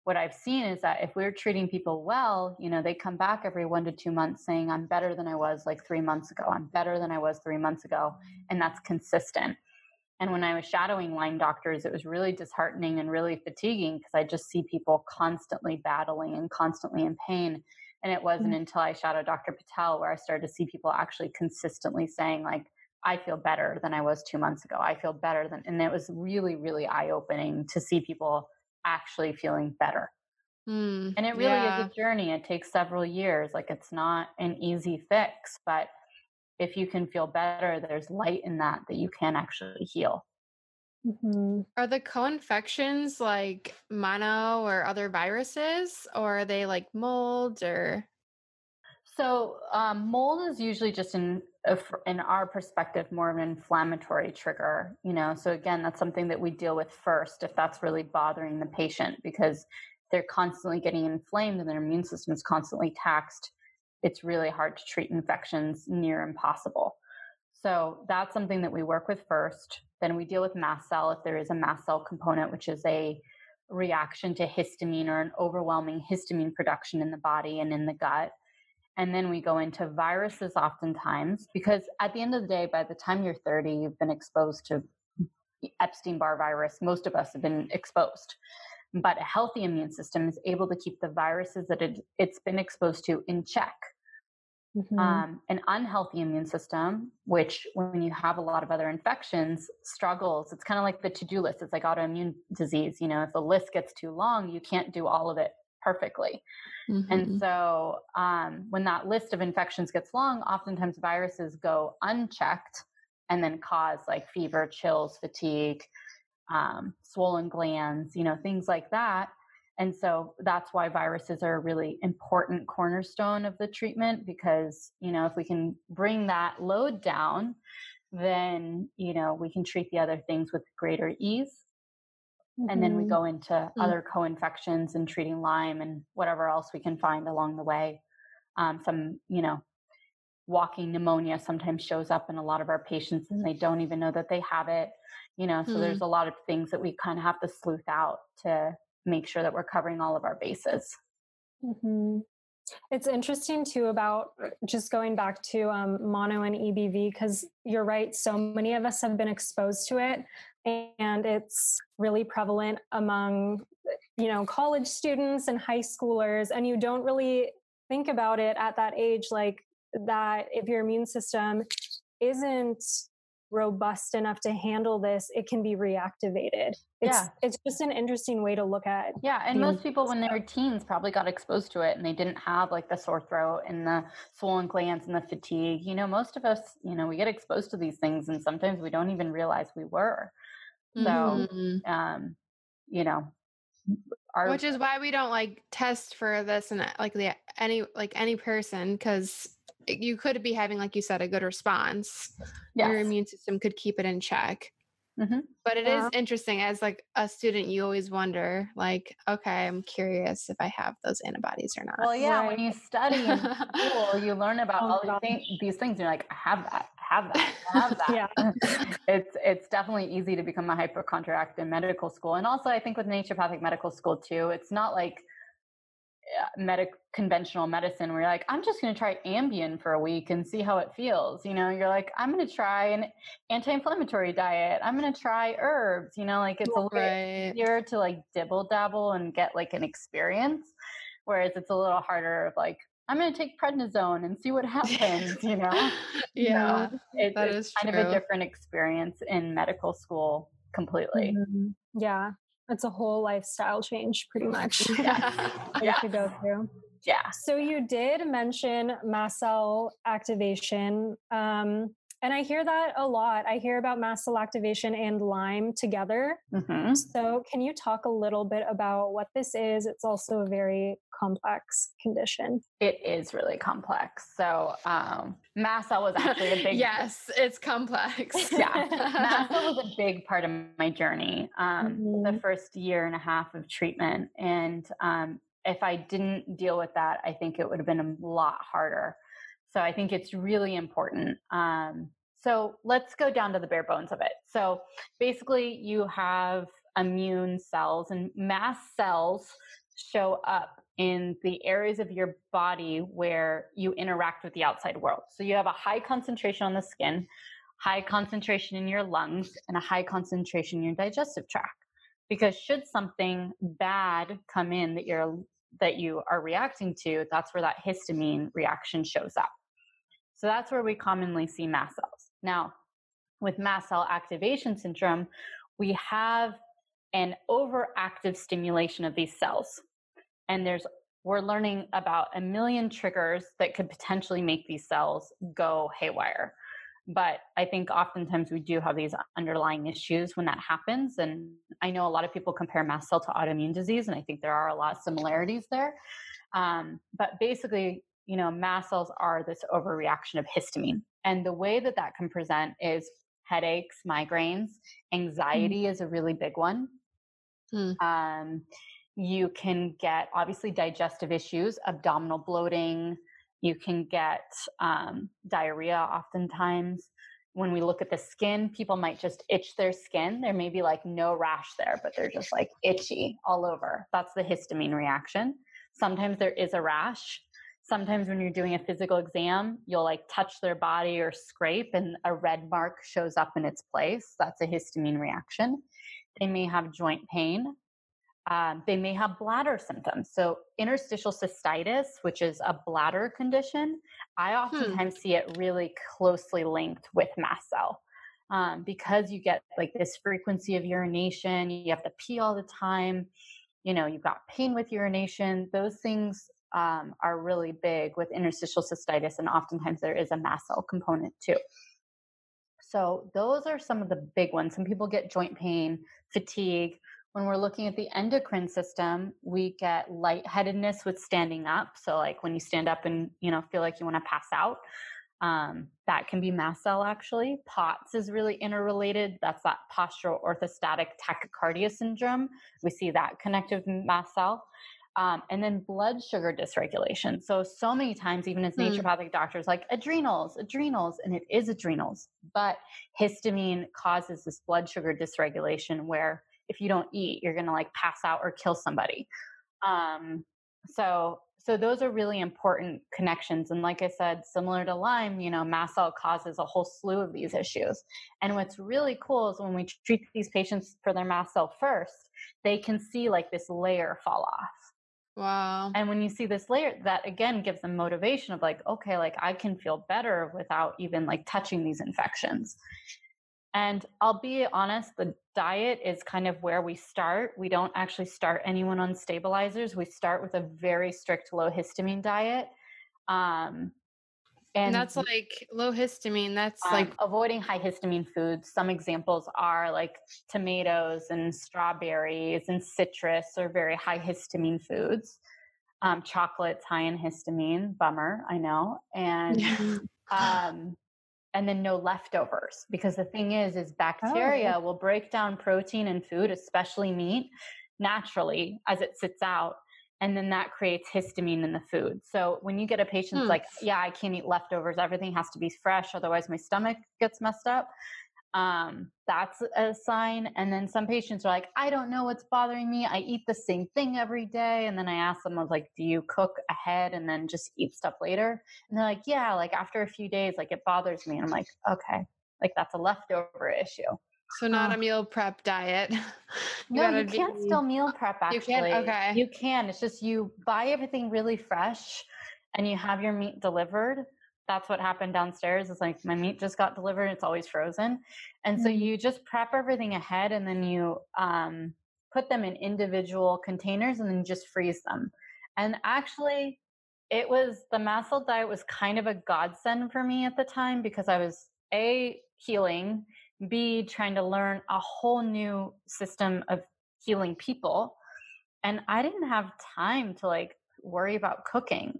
what I've seen is that if we're treating people well, you know, they come back every 1 to 2 months saying, I'm better than I was like 3 months ago. I'm better than I was 3 months ago. And that's consistent. And when I was shadowing Lyme doctors, it was really disheartening and really fatiguing because I just see people constantly battling and constantly in pain. And it wasn't until I shadowed Dr. Patel where I started to see people actually consistently saying like, I feel better than I was 2 months ago. I feel better than, and it was really, really eye-opening to see people actually feeling better. And it really is a journey. It takes several years. Like it's not an easy fix, but if you can feel better, there's light in that you can actually heal. Are the co-infections like mono or other viruses, or are they like mold or? So mold is usually just in our perspective, more of an inflammatory trigger, you know? So again, that's something that we deal with first, if that's really bothering the patient, because they're constantly getting inflamed and their immune system is constantly taxed. It's really hard to treat infections, near impossible. So that's something that we work with first. Then we deal with mast cell if there is a mast cell component, which is a reaction to histamine or an overwhelming histamine production in the body and in the gut. And then we go into viruses oftentimes, because at the end of the day, by the time you're 30, you've been exposed to Epstein-Barr virus. Most of us have been exposed. But a healthy immune system is able to keep the viruses that it's been exposed to in check. Mm-hmm. An unhealthy immune system, which when you have a lot of other infections, struggles. It's kind of like the to-do list. It's like autoimmune disease. You know, if the list gets too long, you can't do all of it perfectly. Mm-hmm. And so when that list of infections gets long, oftentimes viruses go unchecked and then cause like fever, chills, fatigue, swollen glands, you know, things like that. And so that's why viruses are a really important cornerstone of the treatment, because, you know, if we can bring that load down, then, you know, we can treat the other things with greater ease. Mm-hmm. And then we go into mm-hmm. other co-infections and treating Lyme and whatever else we can find along the way. Some, you know, walking pneumonia sometimes shows up in a lot of our patients and they don't even know that they have it, you know, so mm-hmm. there's a lot of things that we kind of have to sleuth out to make sure that we're covering all of our bases. Mm-hmm. It's interesting too about just going back to mono and EBV, because you're right. So many of us have been exposed to it, and it's really prevalent among, you know, college students and high schoolers. And you don't really think about it at that age, like that if your immune system isn't robust enough to handle this, it can be reactivated. It's just an interesting way to look at. Yeah. And most people when they were teens probably got exposed to it and they didn't have like the sore throat and the swollen glands and the fatigue. You know, most of us, you know, we get exposed to these things and sometimes we don't even realize we were. So, mm-hmm. You know, which is why we don't like test for this and like any person, because you could be having, like you said, a good response. Yes. Your immune system could keep it in check. Mm-hmm. But it is interesting as like a student, you always wonder like, okay, I'm curious if I have those antibodies or not. Well, yeah. Right. When you study in school, you learn about all these things. You're like, I have that. Yeah. It's definitely easy to become a hypochondriac in medical school. And also I think with naturopathic medical school too, it's not like conventional medicine where you're like, I'm just going to try Ambien for a week and see how it feels. You know, you're like, I'm going to try an anti-inflammatory diet. I'm going to try herbs, you know, like it's a little easier to like dibble dabble and get like an experience. Whereas it's a little harder of like, I'm going to take prednisone and see what happens, you know? Yeah. It's kind of a different experience in medical school completely. Mm-hmm. Yeah. It's a whole lifestyle change pretty much. Yeah. To go through. Yeah. So you did mention mast cell activation. And I hear that a lot. I hear about mast cell activation and Lyme together. Mm-hmm. So can you talk a little bit about what this is? It's also a very complex condition. It is really complex. So mast cell was actually a big... Yes, it's complex. Yeah. Mast cell was a big part of my journey, mm-hmm. the first year and a half of treatment. And if I didn't deal with that, I think it would have been a lot harder. So I think it's really important. So let's go down to the bare bones of it. So basically you have immune cells, and mast cells show up in the areas of your body where you interact with the outside world. So you have a high concentration on the skin, high concentration in your lungs, and a high concentration in your digestive tract. Because should something bad come in that you are reacting to, that's where that histamine reaction shows up. So that's where we commonly see mast cells. Now, with mast cell activation syndrome, we have an overactive stimulation of these cells. And we're learning about a million triggers that could potentially make these cells go haywire. But I think oftentimes we do have these underlying issues when that happens. And I know a lot of people compare mast cell to autoimmune disease, and I think there are a lot of similarities there. But basically, you know, mast cells are this overreaction of histamine. And the way that that can present is headaches, migraines, anxiety is a really big one. You can get, obviously, digestive issues, abdominal bloating. You can get diarrhea oftentimes. when we look at the skin, people might just itch their skin. There may be like no rash there, but they're just like itchy all over. That's the histamine reaction. Sometimes there is a rash. Sometimes when you're doing a physical exam, you'll like touch their body or scrape and a red mark shows up in its place. That's a histamine reaction. They may have joint pain. They may have bladder symptoms. So interstitial cystitis, which is a bladder condition, I oftentimes see it really closely linked with mast cell because you get like this frequency of urination. You have to pee all the time. You know, you've got pain with urination. Those things are really big with interstitial cystitis. And oftentimes there is a mast cell component too. So those are some of the big ones. Some people get joint pain, fatigue. When we're looking at the endocrine system, we get lightheadedness with standing up. So like when you stand up and, you know, feel like you want to pass out, that can be mast cell actually. POTS is really interrelated. That's that postural orthostatic tachycardia syndrome. We see that connective mast cell. And then blood sugar dysregulation. So many times, even as naturopathic doctors, like adrenals, and it is adrenals, but histamine causes this blood sugar dysregulation where if you don't eat, you're going to like pass out or kill somebody. So those are really important connections. And like I said, similar to Lyme, you know, mast cell causes a whole slew of these issues. And what's really cool is when we treat these patients for their mast cell first, they can see like this layer fall off. Wow. And when you see this layer, that again gives them motivation of like, okay, like I can feel better without even like touching these infections. And I'll be honest, the diet is kind of where we start. We don't actually start anyone on stabilizers. We start with a very strict low histamine diet. And that's like low histamine. That's like avoiding high histamine foods. Some examples are like tomatoes and strawberries and citrus are very high histamine foods. Chocolate's high in histamine. Bummer, I know. And then no leftovers, because the thing is bacteria will break down protein in food, especially meat, naturally as it sits out. And then that creates histamine in the food. So when you get a patient's like, yeah, I can't eat leftovers. Everything has to be fresh. Otherwise my stomach gets messed up. That's a sign. And then some patients are like, I don't know what's bothering me. I eat the same thing every day. And then I ask them, I was like, do you cook ahead and then just eat stuff later? And they're like, yeah, like after a few days, like it bothers me. And I'm like, okay, like that's a leftover issue. So not a meal prep diet. You can't still meal prep actually. You can? Okay. You can. It's just you buy everything really fresh and you have your meat delivered. That's what happened downstairs. It's like my meat just got delivered. It's always frozen. And so you just prep everything ahead and then you put them in individual containers and then just freeze them. And actually it was the mast cell diet was kind of a godsend for me at the time because I was A, healing, B, trying to learn a whole new system of healing people. And I didn't have time to like worry about cooking.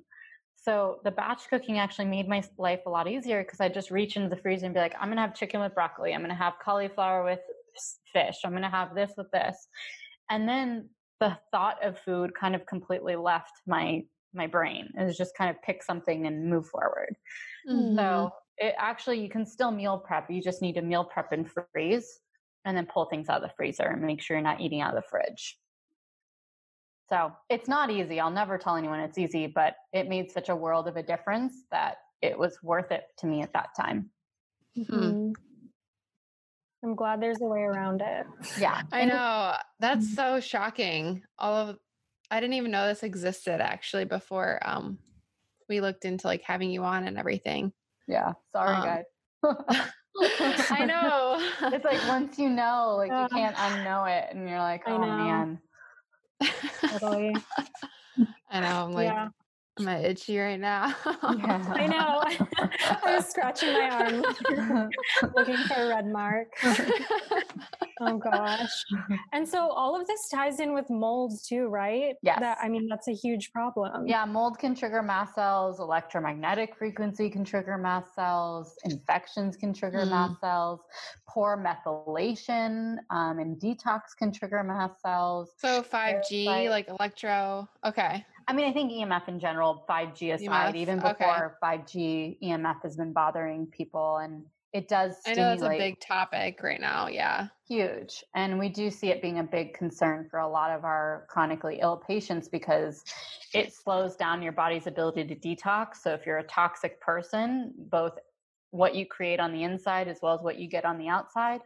So the batch cooking actually made my life a lot easier because I just reach into the freezer and be like, I'm going to have chicken with broccoli. I'm going to have cauliflower with fish. I'm going to have this with this. And then the thought of food kind of completely left my brain. It was just kind of pick something and move forward. Mm-hmm. So it actually, you can still meal prep. You just need to meal prep and freeze and then pull things out of the freezer and make sure you're not eating out of the fridge. So it's not easy. I'll never tell anyone it's easy, but it made such a world of a difference that it was worth it to me at that time. Mm-hmm. I'm glad there's a way around it. Yeah. I know. That's so shocking. I didn't even know this existed actually before we looked into like having you on and everything. Yeah. Sorry, guys. I know. It's like once you know, like you can't unknow it and you're like, oh man. Totally. I know. I'm like, am I itchy right now? Yeah. I know. I was scratching my arm looking for a red mark. Oh gosh. And so all of this ties in with mold too, right? Yes. That's a huge problem. Yeah. Mold can trigger mast cells. Electromagnetic frequency can trigger mast cells. Infections can trigger mast cells. Poor methylation and detox can trigger mast cells. So 5G, like electro. Okay. I think EMF in general, 5G aside, even before 5G, EMF has been bothering people. And it does stimulate. I know that's a big topic right now. Yeah. Huge. And we do see it being a big concern for a lot of our chronically ill patients because it slows down your body's ability to detox. So if you're a toxic person, both what you create on the inside as well as what you get on the outside,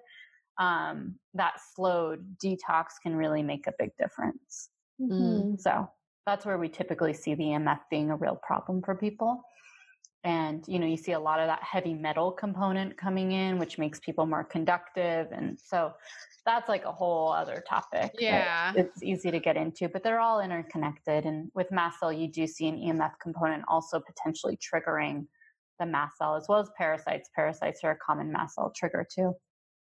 that slowed detox can really make a big difference. Mm-hmm. So that's where we typically see the EMF being a real problem for people. And, you know, you see a lot of that heavy metal component coming in, which makes people more conductive. And so that's like a whole other topic. Yeah. It's easy to get into, but they're all interconnected. And with mast cell, you do see an EMF component also potentially triggering the mast cell as well as parasites. Parasites are a common mast cell trigger too.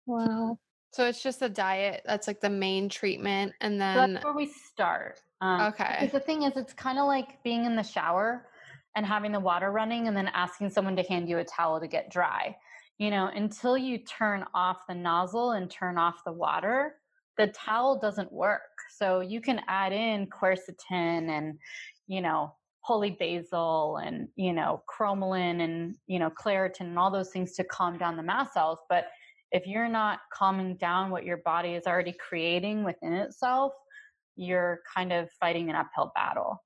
Wow. So it's just the diet. That's like the main treatment. And then so that's where we start. Okay. Because the thing is, it's kind of like being in the shower and having the water running and then asking someone to hand you a towel to get dry. You know, until you turn off the nozzle and turn off the water, the towel doesn't work. So you can add in quercetin and, you know, holy basil and, you know, chromalin and, you know, Claritin and all those things to calm down the mast cells. But if you're not calming down what your body is already creating within itself, you're kind of fighting an uphill battle.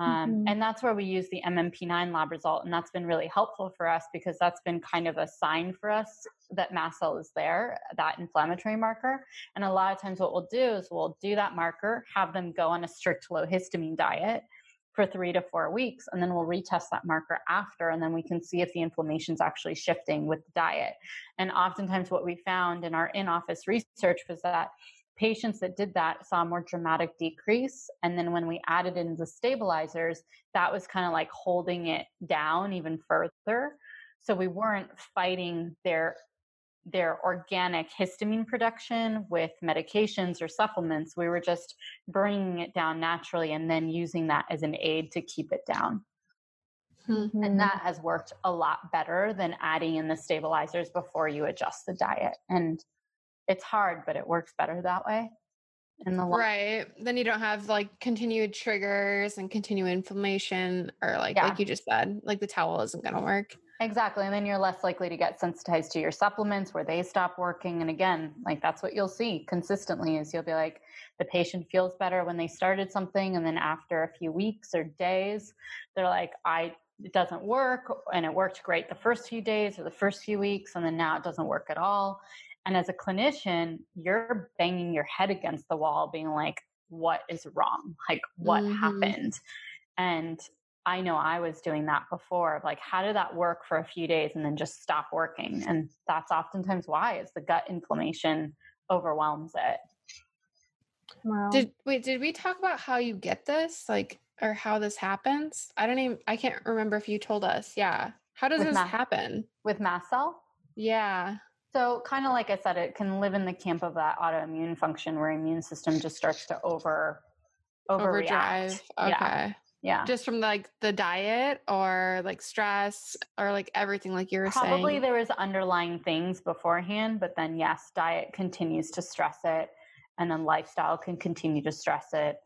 Mm-hmm. And that's where we use the MMP9 lab result. And that's been really helpful for us because that's been kind of a sign for us that mast cell is there, that inflammatory marker. And a lot of times what we'll do is we'll do that marker, have them go on a strict low histamine diet for 3 to 4 weeks, and then we'll retest that marker after, and then we can see if the inflammation's actually shifting with the diet. And oftentimes what we found in our in-office research was that patients that did that saw a more dramatic decrease. And then when we added in the stabilizers, that was kind of like holding it down even further. So we weren't fighting their organic histamine production with medications or supplements. We were just bringing it down naturally and then using that as an aid to keep it down. Mm-hmm. And that has worked a lot better than adding in the stabilizers before you adjust the diet. And it's hard, but it works better that way. In the right. Then you don't have like continued triggers and continued inflammation or like you just said, like the towel isn't going to work. Exactly. And then you're less likely to get sensitized to your supplements where they stop working. And again, like that's what you'll see consistently is you'll be like, the patient feels better when they started something. And then after a few weeks or days, they're like, it doesn't work. And it worked great the first few days or the first few weeks. And then now it doesn't work at all. And as a clinician, you're banging your head against the wall being like, what is wrong? Like what mm-hmm. happened? And I know I was doing that before of like, how did that work for a few days and then just stop working? And that's oftentimes why is the gut inflammation overwhelms it. Wow. Did we talk about how you get this? Like, or how this happens? I can't remember if you told us. Yeah. How does this happen? With mast cell? Yeah. So kind of like I said, it can live in the camp of that autoimmune function where immune system just starts to overdrive. Okay. Yeah. Yeah. Just from like the diet or like stress or like everything like you were saying. Probably there was underlying things beforehand, but then yes, diet continues to stress it. And then lifestyle can continue to stress it.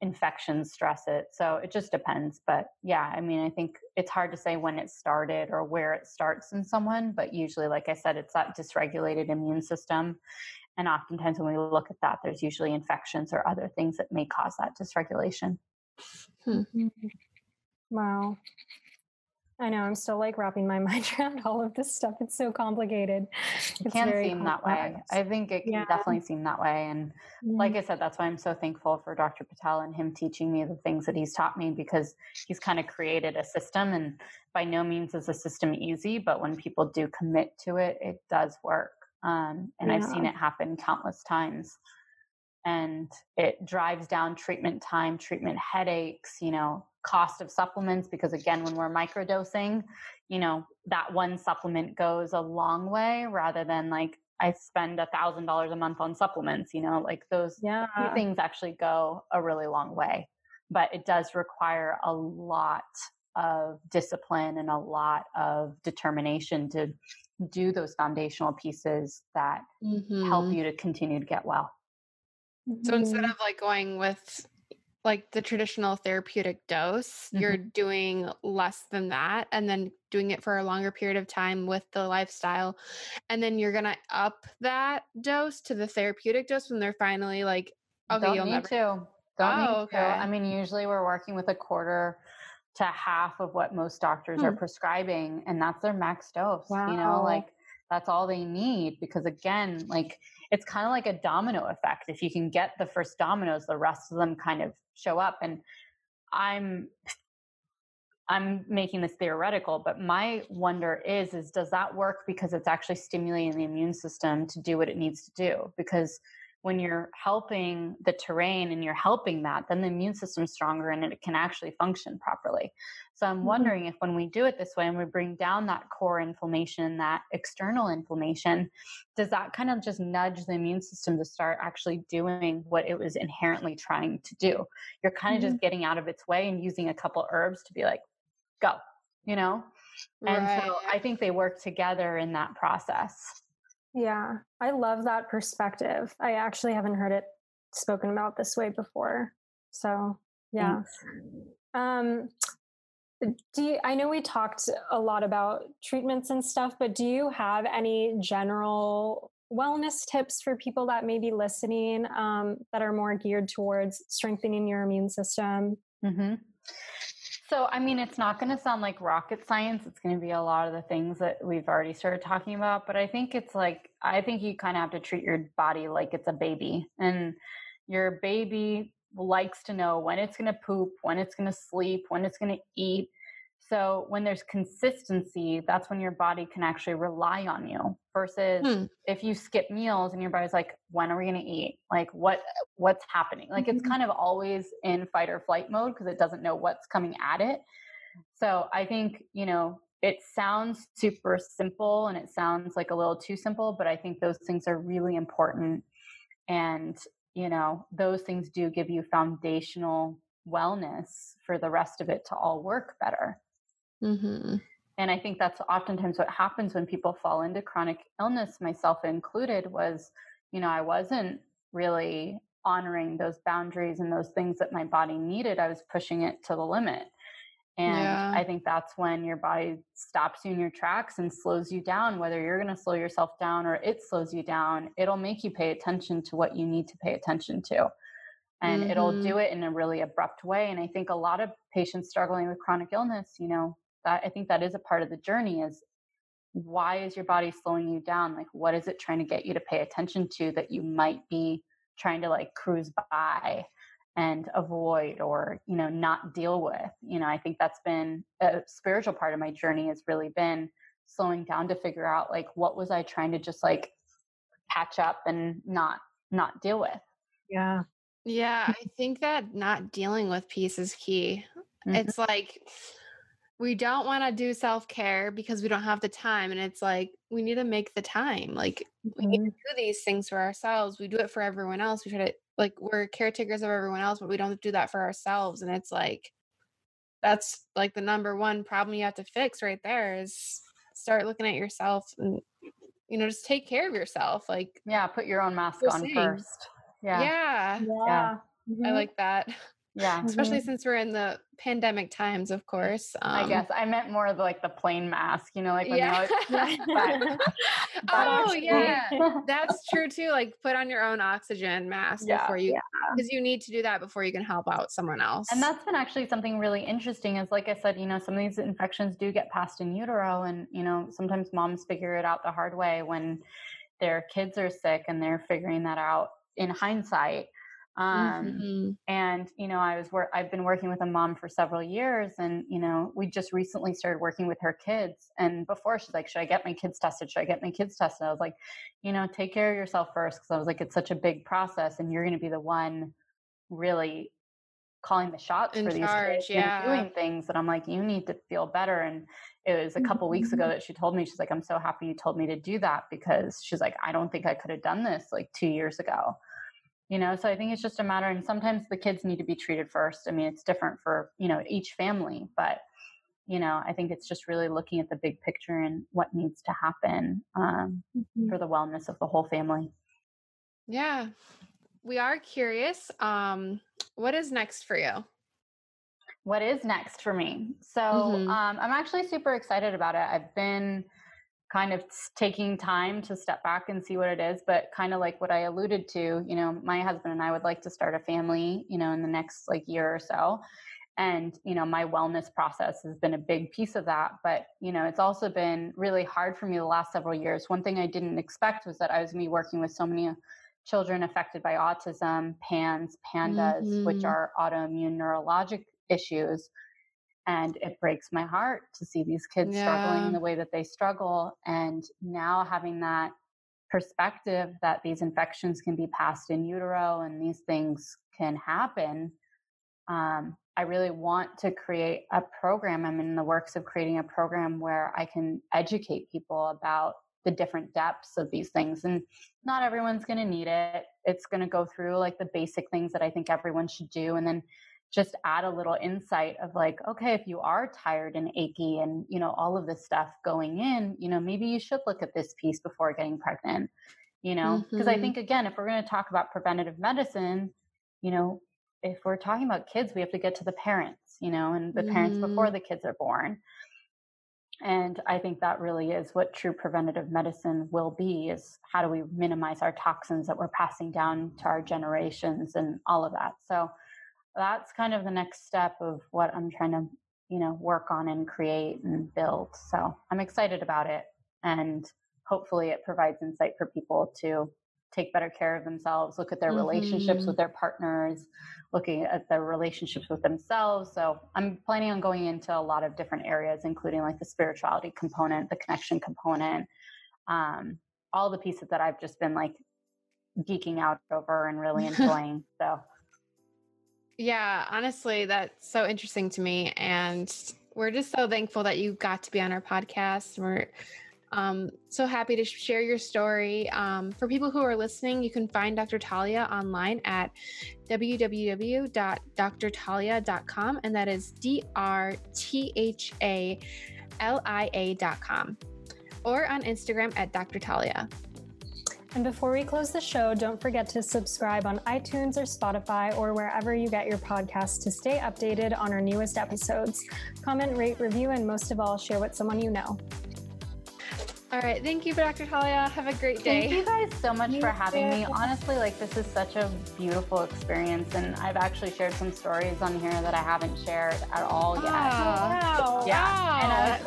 Infections stress it. So it just depends. But yeah, I mean, I think it's hard to say when it started or where it starts in someone, but usually, like I said, it's that dysregulated immune system. And oftentimes when we look at that, there's usually infections or other things that may cause that dysregulation. Mm-hmm. Wow. I know. I'm still like wrapping my mind around all of this stuff. It's so complicated. It can seem complex. That way. I think it can definitely seem that way. And like I said, that's why I'm so thankful for Dr. Patel and him teaching me the things that he's taught me, because he's kind of created a system, and by no means is a system easy, but when people do commit to it, it does work. I've seen it happen countless times. And it drives down treatment time, treatment headaches, you know, cost of supplements, because again, when we're microdosing, you know, that one supplement goes a long way rather than like I spend $1,000 a month on supplements, you know, like those two things actually go a really long way, but it does require a lot of discipline and a lot of determination to do those foundational pieces that help you to continue to get well. So instead of like going with like the traditional therapeutic dose, you're doing less than that, and then doing it for a longer period of time with the lifestyle. And then you're going to up that dose to the therapeutic dose when they're finally like, okay, don't you'll need never. To. Don't oh, need okay. to. I mean, usually we're working with a quarter to half of what most doctors are prescribing, and that's their max dose, wow. you know, like that's all they need. Because again, like it's kind of like a domino effect. If you can get the first dominoes, the rest of them kind of show up. And I'm making this theoretical, but my wonder is does that work because it's actually stimulating the immune system to do what it needs to do? Because when you're helping the terrain and you're helping that, then the immune system is stronger and it can actually function properly. So I'm wondering if when we do it this way and we bring down that core inflammation, that external inflammation, does that kind of just nudge the immune system to start actually doing what it was inherently trying to do? You're kind of just getting out of its way and using a couple herbs to be like, go, you know? And so I think they work together in that process. Yeah. I love that perspective. I actually haven't heard it spoken about this way before. So yeah. I know we talked a lot about treatments and stuff, but do you have any general wellness tips for people that may be listening that are more geared towards strengthening your immune system? So, I mean, it's not going to sound like rocket science. It's going to be a lot of the things that we've already started talking about, but I think it's like, I think you kind of have to treat your body like it's a baby, and your baby likes to know when it's going to poop, when it's going to sleep, when it's going to eat. So when there's consistency, that's when your body can actually rely on you, versus if you skip meals and your body's like, when are we going to eat? Like what's happening? Like it's kind of always in fight or flight mode because it doesn't know what's coming at it. So I think, you know, it sounds super simple and it sounds like a little too simple, but I think those things are really important. And, you know, those things do give you foundational wellness for the rest of it to all work better. And I think that's oftentimes what happens when people fall into chronic illness, myself included, was, you know, I wasn't really honoring those boundaries and those things that my body needed. I was pushing it to the limit. And I think that's when your body stops you in your tracks and slows you down, whether you're going to slow yourself down or it slows you down, it'll make you pay attention to what you need to pay attention to. And it'll do it in a really abrupt way. And I think a lot of patients struggling with chronic illness, you know, that I think that is a part of the journey, is why is your body slowing you down? Like, what is it trying to get you to pay attention to that you might be trying to like cruise by and avoid, or, you know, not deal with? You know, I think that's been a spiritual part of my journey, has really been slowing down to figure out like, what was I trying to just like patch up and not deal with? Yeah. Yeah, I think that not dealing with peace is key. It's like, we don't want to do self-care because we don't have the time. And it's like, we need to make the time. Like we need to do these things for ourselves. We do it for everyone else. We try to like, we're caretakers of everyone else, but we don't do that for ourselves. And it's like, that's like the number one problem you have to fix right there, is start looking at yourself and, you know, just take care of yourself. Like, yeah, put your own mask on first. Yeah. I like that. Yeah. Especially since we're in the pandemic times, of course. I guess I meant more of like the plain mask, you know, like when oh yeah, that's true too. Like put on your own oxygen mask before you, because you need to do that before you can help out someone else. And that's been actually something really interesting, is like I said, you know, some of these infections do get passed in utero, and, you know, sometimes moms figure it out the hard way when their kids are sick and they're figuring that out in hindsight. And, you know, I've been working with a mom for several years, and, you know, we just recently started working with her kids. And before, she's like, should I get my kids tested? I was like, you know, take care of yourself first. Cause I was like, it's such a big process, and you're going to be the one really calling the shots in for these charge, kids and doing things that I'm like, you need to feel better. And it was a couple weeks ago that she told me, she's like, I'm so happy you told me to do that, because she's like, I don't think I could have done this like 2 years ago. You know, so I think it's just a matter, and sometimes the kids need to be treated first. I mean, it's different for, you know, each family, but, you know, I think it's just really looking at the big picture and what needs to happen for the wellness of the whole family. Yeah. we are curious, what is next for you? What is next for me? So I'm actually super excited about it. I've been kind of taking time to step back and see what it is, but kind of like what I alluded to, you know, my husband and I would like to start a family, you know, in the next like year or so. And, you know, my wellness process has been a big piece of that, but, you know, it's also been really hard for me the last several years. One thing I didn't expect was that I was going to be working with so many children affected by autism, PANS, PANDAS, which are autoimmune neurologic issues. And it breaks my heart to see these kids struggling the way that they struggle. And now having that perspective that these infections can be passed in utero and these things can happen, I really want to create a program. I'm in the works of creating a program where I can educate people about the different depths of these things. And not everyone's going to need it. It's going to go through like the basic things that I think everyone should do. And then just add a little insight of like, okay, if you are tired and achy and, you know, all of this stuff going in, you know, maybe you should look at this piece before getting pregnant, you know, because I think, again, if we're going to talk about preventative medicine, you know, if we're talking about kids, we have to get to the parents, you know, and the parents before the kids are born. And I think that really is what true preventative medicine will be, is how do we minimize our toxins that we're passing down to our generations and all of that. So that's kind of the next step of what I'm trying to, you know, work on and create and build. So I'm excited about it. And hopefully it provides insight for people to take better care of themselves, look at their relationships with their partners, looking at their relationships with themselves. So I'm planning on going into a lot of different areas, including like the spirituality component, the connection component, all the pieces that I've just been like geeking out over and really enjoying. So. Yeah, honestly, that's so interesting to me. And we're just so thankful that you got to be on our podcast. We're so happy to share your story. For people who are listening, you can find Dr. Thalia online at www.drthalia.com. And that is drthalia.com or on Instagram at Dr. Thalia. And before we close the show, don't forget to subscribe on iTunes or Spotify or wherever you get your podcasts to stay updated on our newest episodes. Comment, rate, review, and most of all, share with someone you know. All right. Thank you, Dr. Thalia. Have a great day. Thank you guys so much for having me. Honestly, like this is such a beautiful experience, and I've actually shared some stories on here that I haven't shared at all yet. Wow. Yeah. Wow. And I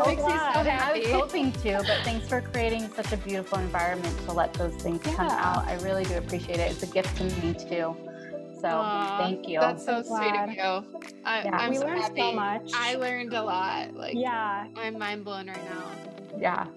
was, hoping to, but thanks for creating such a beautiful environment to let those things come out. I really do appreciate it. It's a gift to me too. So thank you. That's so sweet of you. I'm so happy. We learned so much. I learned a lot. Like, I'm mind blown right now. Yeah.